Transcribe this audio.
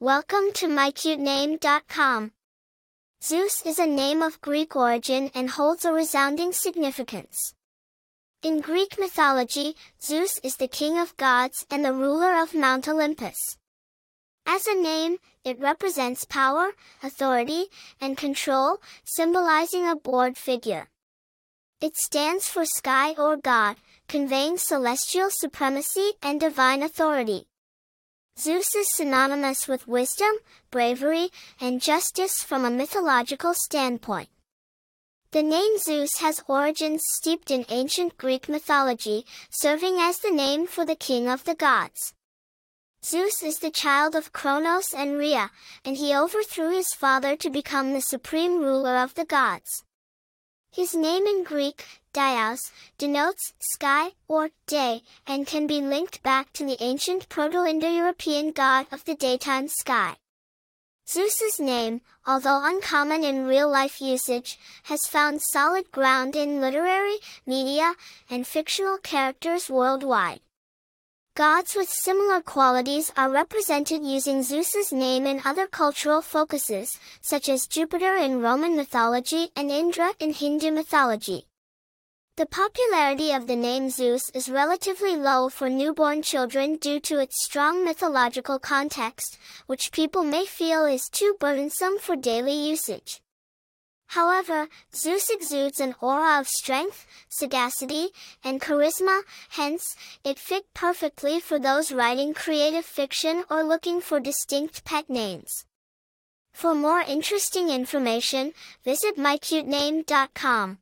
Welcome to MyCutename.com. Zeus is a name of Greek origin and holds a resounding significance. In Greek mythology, Zeus is the king of gods and the ruler of Mount Olympus. As a name, it represents power, authority, and control, symbolizing a board figure. It stands for sky or god, conveying celestial supremacy and divine authority. Zeus is synonymous with wisdom, bravery, and justice from a mythological standpoint. The name Zeus has origins steeped in ancient Greek mythology, serving as the name for the king of the gods. Zeus is the child of Kronos and Rhea, and he overthrew his father to become the supreme ruler of the gods. His name in Greek, Dios, denotes sky or day, and can be linked back to the ancient Proto-Indo-European god of the daytime sky. Zeus's name, although uncommon in real-life usage, has found solid ground in literary, media, and fictional characters worldwide. Gods with similar qualities are represented using Zeus's name in other cultural focuses, such as Jupiter in Roman mythology and Indra in Hindu mythology. The popularity of the name Zeus is relatively low for newborn children due to its strong mythological context, which people may feel is too burdensome for daily usage. However, Zeus exudes an aura of strength, sagacity, and charisma, hence, it fit perfectly for those writing creative fiction or looking for distinct pet names. For more interesting information, visit MyCutename.com.